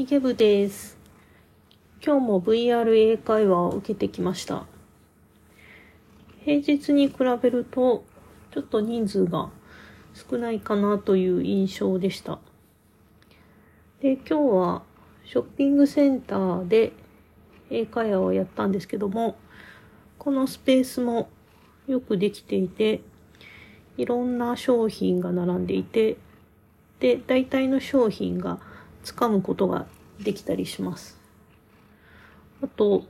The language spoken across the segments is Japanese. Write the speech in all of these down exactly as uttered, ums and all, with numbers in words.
イケブです。今日も ブイアール 英会話を受けてきました。平日に比べるとちょっと人数が少ないかなという印象でした。で、今日はショッピングセンターで英会話をやったんですけども、このスペースもよくできていて、いろんな商品が並んでいて、で、大体の商品がつかむことができたりします。あと、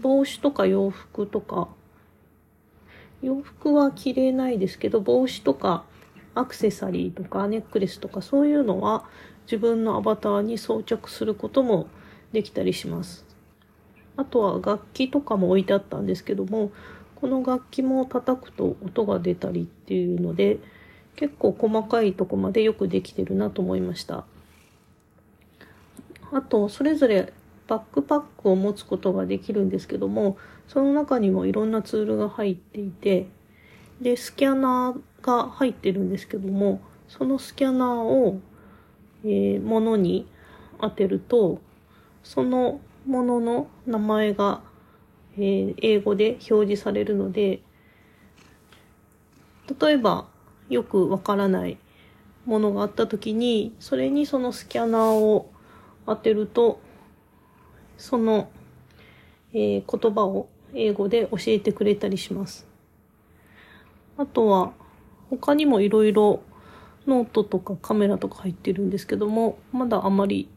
帽子とか洋服とか、洋服は着れないですけど、帽子とかアクセサリーとかネックレスとかそういうのは自分のアバターに装着することもできたりします。あとは楽器とかも置いてあったんですけども、この楽器も叩くと音が出たりっていうので、結構細かいとこまでよくできてるなと思いました。あと、それぞれバックパックを持つことができるんですけども、その中にもいろんなツールが入っていて、で、スキャナーが入ってるんですけども、そのスキャナーを、えー、物に当てると、その物の名前が、えー、英語で表示されるので、例えばよくわからないものがあったときに、それにそのスキャナーを当てると、その、えー、言葉を英語で教えてくれたりします。あとは、他にもいろいろノートとかカメラとか入ってるんですけども、まだあまり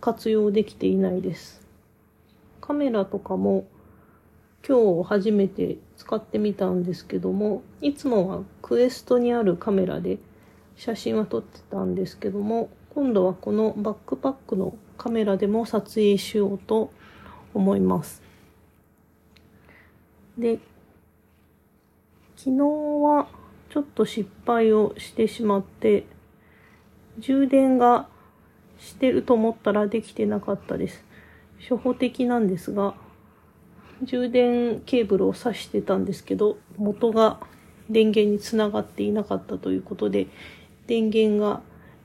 活用できていないです。カメラとかも今日初めて使ってみたんですけども、いつもはクエストにあるカメラで写真は撮ってたんですけども、今度はこのバックパックのカメラでも撮影しようと思います。で、昨日はちょっと失敗をしてしまって、充電がしてると思ったらできてなかったです。初歩的なんですが、充電ケーブルを挿してたんですけど、元が電源につながっていなかったということで、電源が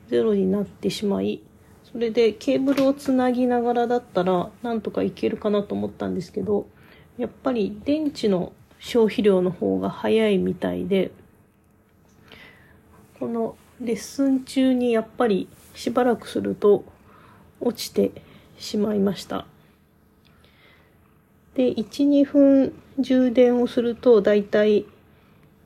ゼロになってしまい、それでケーブルをつなぎながらだったらなんとかいけるかなと思ったんですけど、やっぱり電池の消費量の方が早いみたいで、このレッスン中にやっぱりしばらくすると落ちてしまいました。で、いち、にふん充電をするとだいたい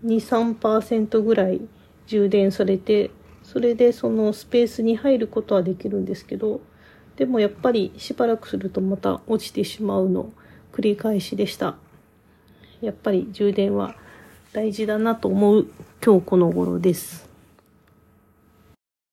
に、さんパーセント ぐらい充電されて、それでそのスペースに入ることはできるんですけど、でもやっぱりしばらくするとまた落ちてしまうの繰り返しでした。やっぱり充電は大事だなと思う今日この頃です。